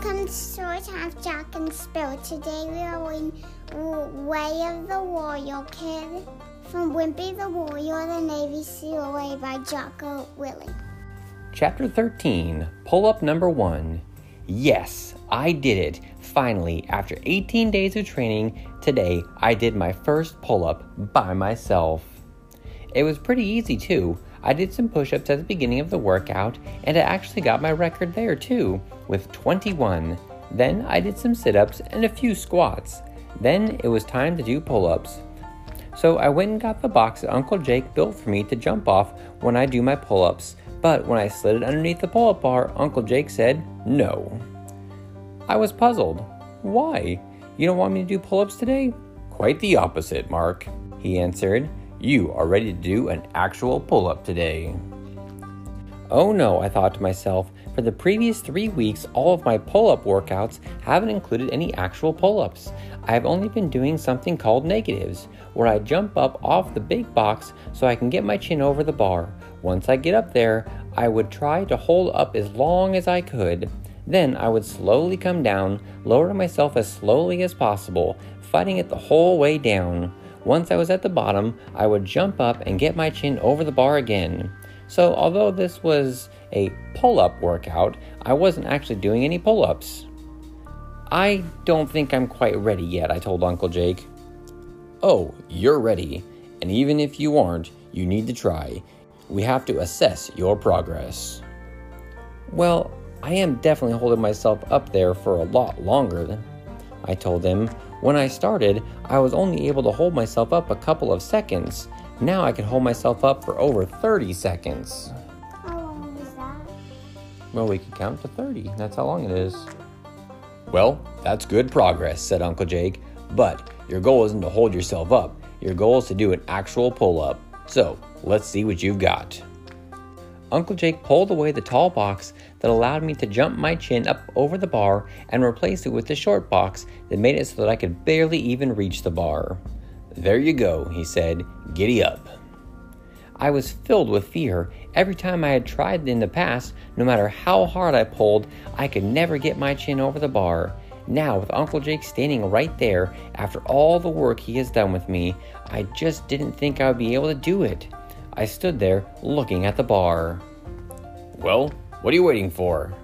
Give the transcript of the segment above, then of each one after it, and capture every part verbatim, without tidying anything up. Welcome to Storytime with Jack and Spill. Today we are in Way of the Warrior Kid from Wimpy the Warrior, the Navy SEAL Way by Jocko Willink. Chapter thirteen, Pull-Up Number one. Yes, I did it. Finally, after eighteen days of training, today I did my first pull-up by myself. It was pretty easy too. I did some push-ups at the beginning of the workout, and I actually got my record there too, with twenty-one. Then I did some sit-ups and a few squats. Then it was time to do pull-ups. So I went and got the box that Uncle Jake built for me to jump off when I do my pull-ups, but when I slid it underneath the pull-up bar, Uncle Jake said no. I was puzzled. Why? You don't want me to do pull-ups today? Quite the opposite, Mark, he answered. You are ready to do an actual pull-up today. Oh no, I thought to myself, for the previous three weeks, all of my pull-up workouts haven't included any actual pull-ups. I have only been doing something called negatives, where I jump up off the big box so I can get my chin over the bar. Once I get up there, I would try to hold up as long as I could. Then I would slowly come down, lowering myself as slowly as possible, fighting it the whole way down. Once I was at the bottom, I would jump up and get my chin over the bar again. So although this was a pull-up workout, I wasn't actually doing any pull-ups. I don't think I'm quite ready yet, I told Uncle Jake. Oh, you're ready. And even if you aren't, you need to try. We have to assess your progress. Well, I am definitely holding myself up there for a lot longer, I told him. When I started, I was only able to hold myself up a couple of seconds. Now I can hold myself up for over thirty seconds. How long is that? Well, we can count to thirty. That's how long it is. Well, that's good progress, said Uncle Jake. But your goal isn't to hold yourself up. Your goal is to do an actual pull-up. So let's see what you've got. Uncle Jake pulled away the tall box that allowed me to jump my chin up over the bar and replaced it with the short box that made it so that I could barely even reach the bar. There you go, he said. Giddy up. I was filled with fear. Every time I had tried in the past, no matter how hard I pulled, I could never get my chin over the bar. Now, with Uncle Jake standing right there, after all the work he has done with me, I just didn't think I would be able to do it. I stood there looking at the bar. Well, what are you waiting for?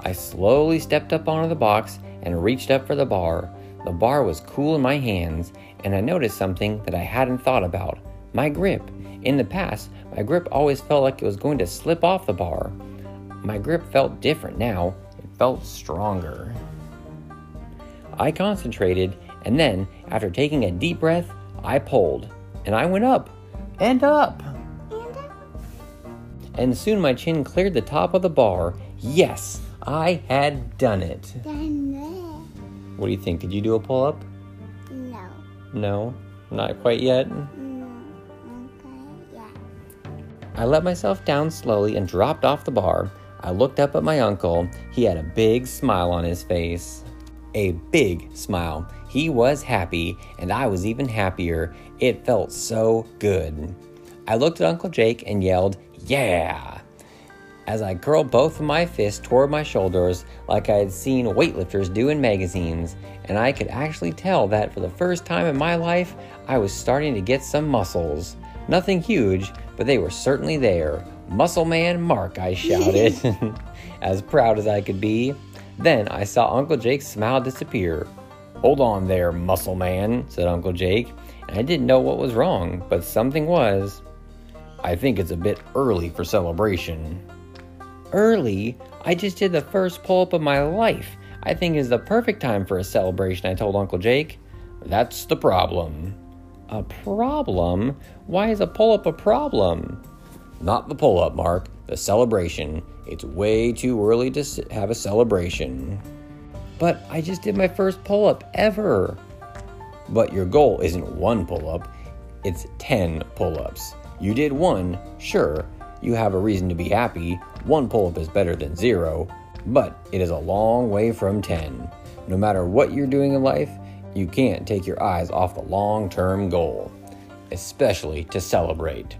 I slowly stepped up onto the box and reached up for the bar. The bar was cool in my hands, and I noticed something that I hadn't thought about. My grip. In the past, my grip always felt like it was going to slip off the bar. My grip felt different now. It felt stronger. I concentrated, and then, after taking a deep breath, I pulled, and I went up. And up. and up. And soon my chin cleared the top of the bar. Yes, I had done it. Done it. What do you think? Did you do a pull-up? No. No? Not quite yet? No, not quite yet. I let myself down slowly and dropped off the bar. I looked up at my uncle. He had a big smile on his face. A big smile. He was happy, and I was even happier. It felt so good. I looked at Uncle Jake and yelled, yeah! As I curled both of my fists toward my shoulders like I had seen weightlifters do in magazines, and I could actually tell that for the first time in my life, I was starting to get some muscles. Nothing huge, but they were certainly there. Muscle man Mark, I shouted, as proud as I could be. Then I saw Uncle Jake's smile disappear. Hold on there, muscle man, said Uncle Jake, and I didn't know what was wrong, but something was. I think it's a bit early for celebration. Early? I just did the first pull-up of my life. I think it's the perfect time for a celebration, I told Uncle Jake. That's the problem. A problem? Why is a pull-up a problem? Not the pull-up, Mark. The celebration. It's way too early to have a celebration. But I just did my first pull-up ever. But your goal isn't one pull-up, it's ten pull-ups. You did one, sure, you have a reason to be happy. One pull-up is better than zero, but it is a long way from ten. No matter what you're doing in life, you can't take your eyes off the long-term goal, especially to celebrate.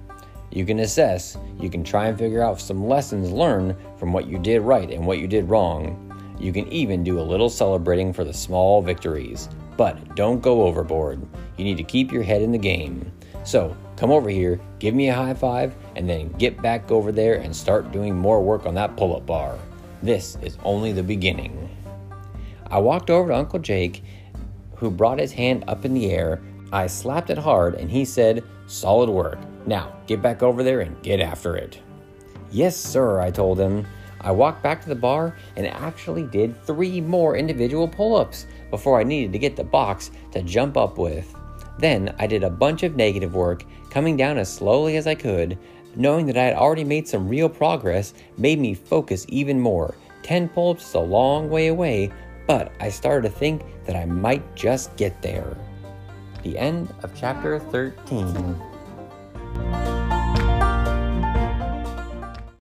You can assess, you can try and figure out some lessons learned from what you did right and what you did wrong. You can even do a little celebrating for the small victories. But don't go overboard. You need to keep your head in the game. So come over here, give me a high five, and then get back over there and start doing more work on that pull-up bar. This is only the beginning. I walked over to Uncle Jake, who brought his hand up in the air. I slapped it hard, and he said, "Solid work. Now get back over there and get after it." "Yes, sir," I told him. I walked back to the bar and actually did three more individual pull-ups before I needed to get the box to jump up with. Then I did a bunch of negative work, coming down as slowly as I could. Knowing that I had already made some real progress made me focus even more. Ten pull-ups is a long way away, but I started to think that I might just get there. The end of chapter thirteen.